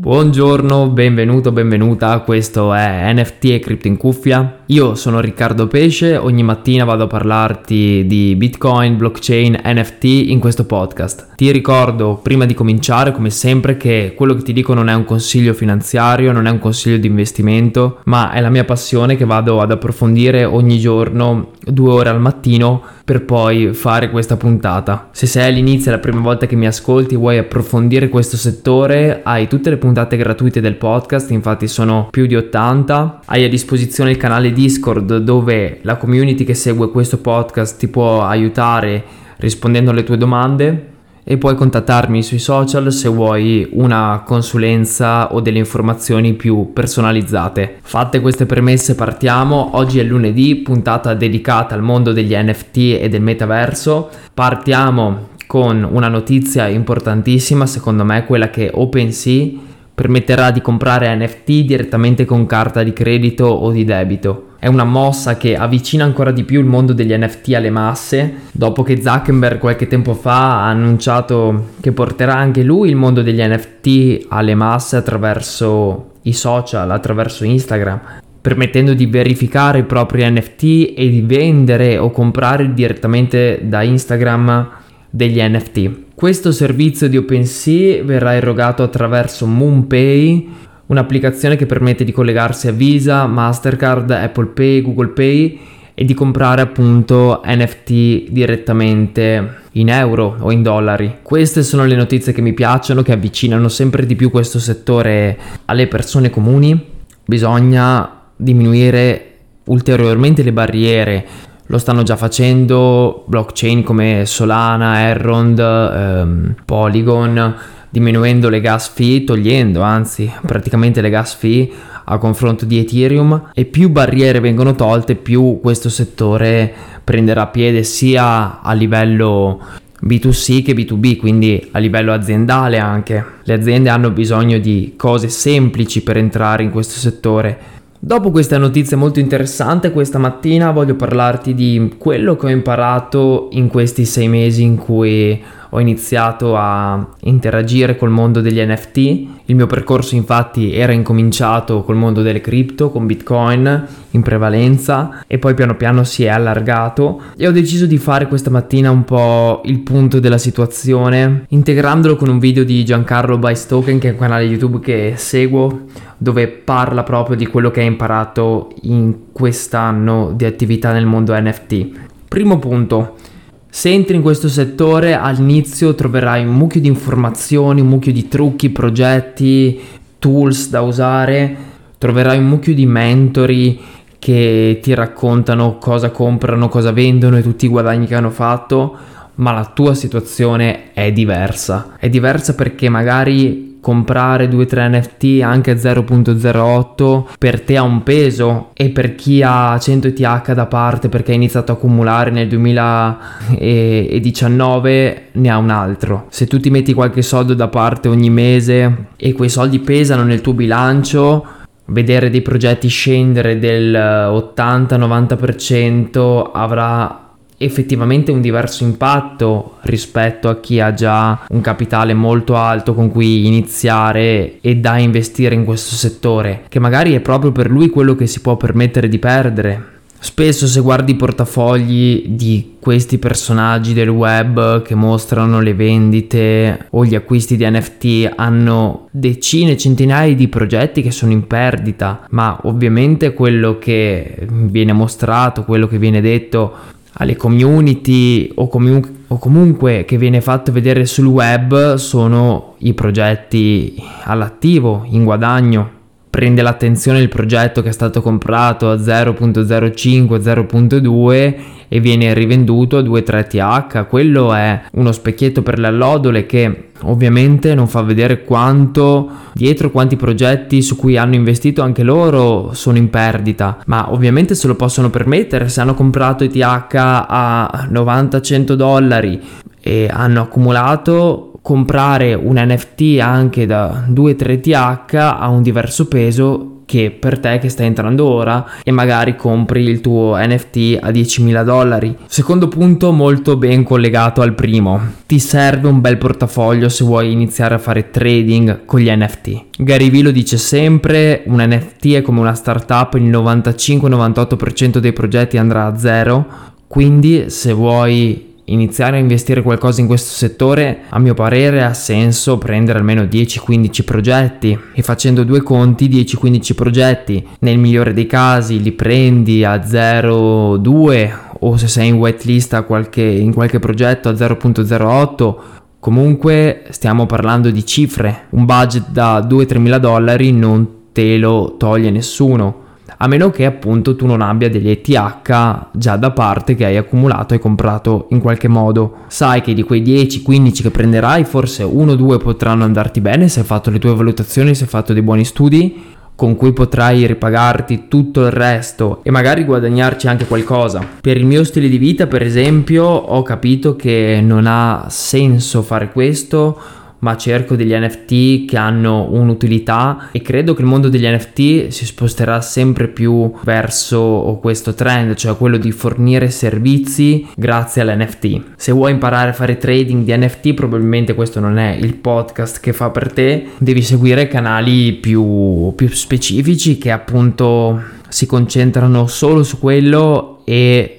Buongiorno, benvenuto, benvenuta, questo è NFT e Crypto in Cuffia. Io sono Riccardo Pesce, ogni mattina vado a parlarti di Bitcoin, blockchain, NFT in questo podcast. Ti ricordo, prima di cominciare, come sempre, che quello che ti dico non è un consiglio finanziario, non è un consiglio di investimento, ma è la mia passione che vado ad approfondire ogni giorno, 2 ore al mattino, per poi fare questa puntata. Se sei all'inizio, è la prima volta che mi ascolti, vuoi approfondire questo settore, hai tutte le puntate gratuite del podcast, infatti sono più di 80, hai a disposizione il canale Discord dove la community che segue questo podcast ti può aiutare rispondendo alle tue domande e puoi contattarmi sui social se vuoi una consulenza o delle informazioni più personalizzate. Fatte queste premesse, partiamo. Oggi è lunedì, puntata dedicata al mondo degli NFT e del metaverso. Partiamo con una notizia importantissima, secondo me, quella che OpenSea permetterà di comprare NFT direttamente con carta di credito o di debito. È una mossa che avvicina ancora di più il mondo degli NFT alle masse, dopo che Zuckerberg qualche tempo fa ha annunciato che porterà anche lui il mondo degli NFT alle masse attraverso i social, attraverso Instagram, permettendo di verificare i propri NFT e di vendere o comprare direttamente da Instagram degli NFT. Questo servizio di OpenSea verrà erogato attraverso MoonPay, un'applicazione che permette di collegarsi a Visa, Mastercard, Apple Pay, Google Pay e di comprare appunto NFT direttamente in euro o in dollari. Queste sono le notizie che mi piacciono, che avvicinano sempre di più questo settore alle persone comuni. Bisogna diminuire ulteriormente le barriere. Lo stanno già facendo blockchain come Solana, Herond, Polygon, diminuendo le gas fee, togliendo anzi praticamente le gas fee a confronto di Ethereum, e più barriere vengono tolte più questo settore prenderà piede sia a livello B2C che B2B, quindi a livello aziendale anche. Le aziende hanno bisogno di cose semplici per entrare in questo settore. Dopo questa notizia molto interessante, questa mattina voglio parlarti di quello che ho imparato in questi 6 mesi in cui ho iniziato a interagire col mondo degli NFT. Il mio percorso infatti era incominciato col mondo delle cripto, con Bitcoin in prevalenza, e poi piano piano si è allargato, e ho deciso di fare questa mattina un po' il punto della situazione, integrandolo con un video di Giancarlo Bystoken, che è un canale YouTube che seguo, dove parla proprio di quello che ha imparato in quest'anno di attività nel mondo NFT. Primo punto: se entri in questo settore, all'inizio troverai un mucchio di informazioni, un mucchio di trucchi, progetti, tools da usare, troverai un mucchio di mentori che ti raccontano cosa comprano, cosa vendono e tutti i guadagni che hanno fatto, ma la tua situazione è diversa. È diversa perché magari comprare 2-3 NFT anche a 0.08 per te ha un peso, e per chi ha 100 ETH da parte perché ha iniziato a accumulare nel 2019 ne ha un altro. Se tu ti metti qualche soldo da parte ogni mese e quei soldi pesano nel tuo bilancio, vedere dei progetti scendere del 80-90% avrà effettivamente un diverso impatto rispetto a chi ha già un capitale molto alto con cui iniziare e da investire in questo settore, che magari è proprio per lui quello che si può permettere di perdere. Spesso, se guardi i portafogli di questi personaggi del web che mostrano le vendite o gli acquisti di NFT, hanno decine, centinaia di progetti che sono in perdita, ma ovviamente quello che viene mostrato, quello che viene detto alle community o comunque che viene fatto vedere sul web sono i progetti all'attivo, in guadagno. Prende l'attenzione il progetto che è stato comprato a 0.05-0.2 e viene rivenduto a 2-3 ETH. Quello è uno specchietto per le allodole che ovviamente non fa vedere quanto dietro, quanti progetti su cui hanno investito anche loro sono in perdita, ma ovviamente se lo possono permettere, se hanno comprato ETH a 90-100 dollari e hanno accumulato. Comprare un NFT anche da 2-3 ETH ha un diverso peso che per te che stai entrando ora e magari compri il tuo NFT a $10.000. Secondo punto, molto ben collegato al primo, ti serve un bel portafoglio se vuoi iniziare a fare trading con gli NFT. Gary V lo dice sempre, un NFT è come una startup, il 95-98% dei progetti andrà a zero, quindi se vuoi iniziare a investire qualcosa in questo settore, a mio parere ha senso prendere almeno 10-15 progetti e facendo due conti, 10-15 progetti nel migliore dei casi li prendi a 0,2 o se sei in whitelist in qualche progetto a 0,08. Comunque stiamo parlando di cifre, un budget da $2-3 mila non te lo toglie nessuno, a meno che appunto tu non abbia degli ETH già da parte che hai accumulato e comprato in qualche modo. Sai che di quei 10-15 che prenderai forse 1-2 potranno andarti bene se hai fatto le tue valutazioni, se hai fatto dei buoni studi con cui potrai ripagarti tutto il resto e magari guadagnarci anche qualcosa. Per il mio stile di vita, per esempio, ho capito che non ha senso fare questo, ma cerco degli NFT che hanno un'utilità e credo che il mondo degli NFT si sposterà sempre più verso questo trend, cioè quello di fornire servizi grazie all'NFT. Se vuoi imparare a fare trading di NFT, probabilmente questo non è il podcast che fa per te, devi seguire canali più specifici che appunto si concentrano solo su quello e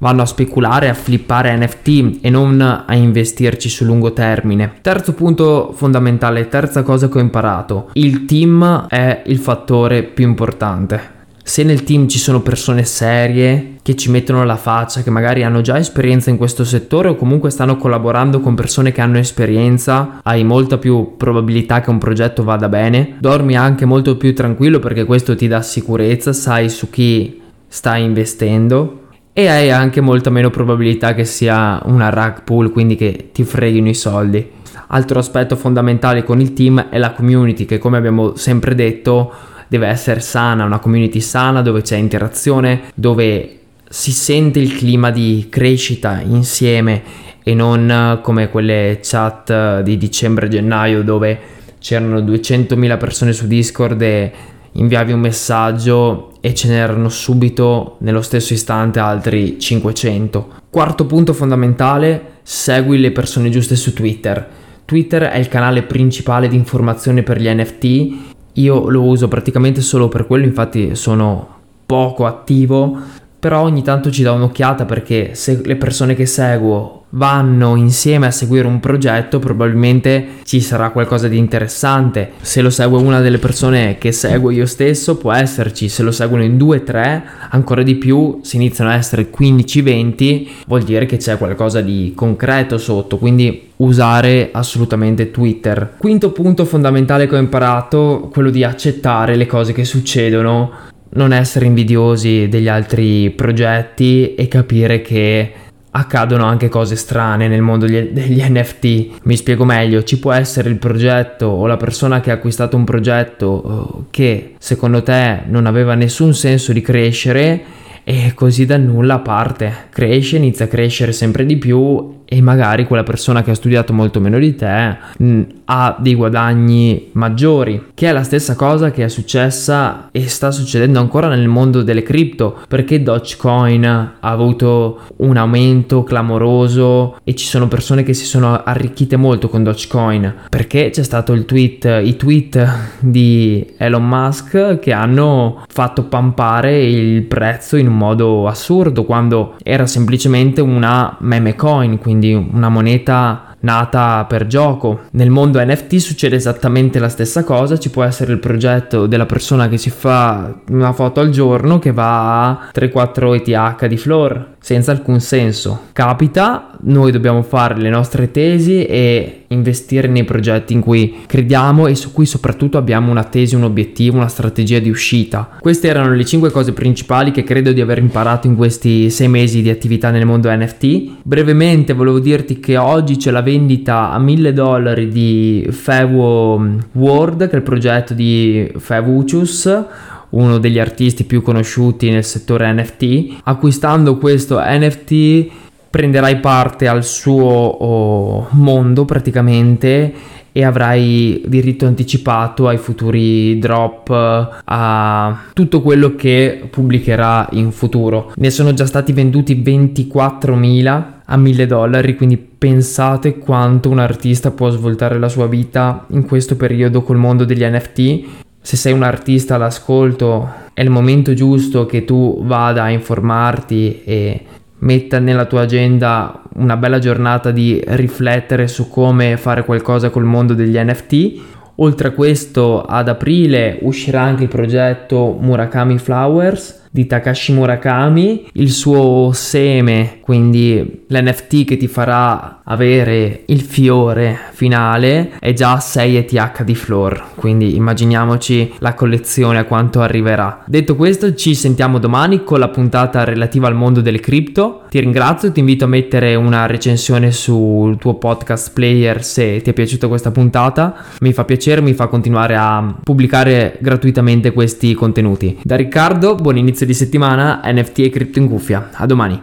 vanno a speculare, a flippare NFT e non a investirci sul lungo termine. Terzo punto fondamentale, terza cosa che ho imparato, il team è il fattore più importante. Se nel team ci sono persone serie che ci mettono la faccia, che magari hanno già esperienza in questo settore o comunque stanno collaborando con persone che hanno esperienza, hai molta più probabilità che un progetto vada bene, dormi anche molto più tranquillo perché questo ti dà sicurezza, sai su chi stai investendo e hai anche molta meno probabilità che sia una rug pull, quindi che ti freghino i soldi. Altro aspetto fondamentale con il team è la community, che come abbiamo sempre detto deve essere sana, una community sana dove c'è interazione, dove si sente il clima di crescita insieme e non come quelle chat di dicembre-gennaio dove c'erano 200.000 persone su Discord e inviavi un messaggio e ce n'erano subito nello stesso istante altri 500. Quarto punto fondamentale, segui le persone giuste su Twitter. Twitter è il canale principale di informazione per gli NFT, io lo uso praticamente solo per quello, infatti sono poco attivo, però ogni tanto ci do un'occhiata perché se le persone che seguo vanno insieme a seguire un progetto probabilmente ci sarà qualcosa di interessante. Se lo segue una delle persone che seguo io stesso può esserci, se lo seguono in 2-3 ancora di più, se iniziano a essere 15-20 vuol dire che c'è qualcosa di concreto sotto, quindi usare assolutamente Twitter. Quinto punto fondamentale che ho imparato, quello di accettare le cose che succedono, non essere invidiosi degli altri progetti e capire che accadono anche cose strane nel mondo degli NFT. Mi spiego meglio, ci può essere il progetto o la persona che ha acquistato un progetto che secondo te non aveva nessun senso di crescere e così da nulla parte, cresce, inizia a crescere sempre di più e magari quella persona che ha studiato molto meno di te ha dei guadagni maggiori, che è la stessa cosa che è successa e sta succedendo ancora nel mondo delle cripto, perché Dogecoin ha avuto un aumento clamoroso e ci sono persone che si sono arricchite molto con Dogecoin perché c'è stato i tweet di Elon Musk che hanno fatto pampare il prezzo in un modo assurdo quando era semplicemente una meme coin, quindi una moneta nata per gioco. Nel mondo NFT succede esattamente la stessa cosa, ci può essere il progetto della persona che si fa una foto al giorno che va a 3-4 ETH di floor senza alcun senso. Capita, noi dobbiamo fare le nostre tesi e investire nei progetti in cui crediamo e su cui soprattutto abbiamo una tesi, un obiettivo, una strategia di uscita. Queste erano le 5 cose principali che credo di aver imparato in questi 6 mesi di attività nel mondo NFT. Brevemente volevo dirti che oggi c'è la vendita a $1.000 di Fevo World, che è il progetto di Fevucius, uno degli artisti più conosciuti nel settore NFT. Acquistando questo NFT prenderai parte al suo mondo praticamente e avrai diritto anticipato ai futuri drop, a tutto quello che pubblicherà in futuro. Ne sono già stati venduti 24.000 a $1.000, quindi pensate quanto un artista può svoltare la sua vita in questo periodo col mondo degli NFT. Se sei un artista all'ascolto, è il momento giusto che tu vada a informarti e metta nella tua agenda una bella giornata di riflettere su come fare qualcosa col mondo degli NFT. Oltre a questo, ad aprile uscirà anche il progetto Murakami Flowers di Takashi Murakami, il suo seme, quindi l'NFT che ti farà avere il fiore finale, è già 6 ETH di floor, quindi immaginiamoci la collezione a quanto arriverà. Detto questo, ci sentiamo domani con la puntata relativa al mondo delle cripto. Ti ringrazio, ti invito a mettere una recensione sul tuo podcast player se ti è piaciuta questa puntata, mi fa piacere, mi fa continuare a pubblicare gratuitamente questi contenuti. Da Riccardo, buon inizio di settimana, NFT e cripto in cuffia. A domani.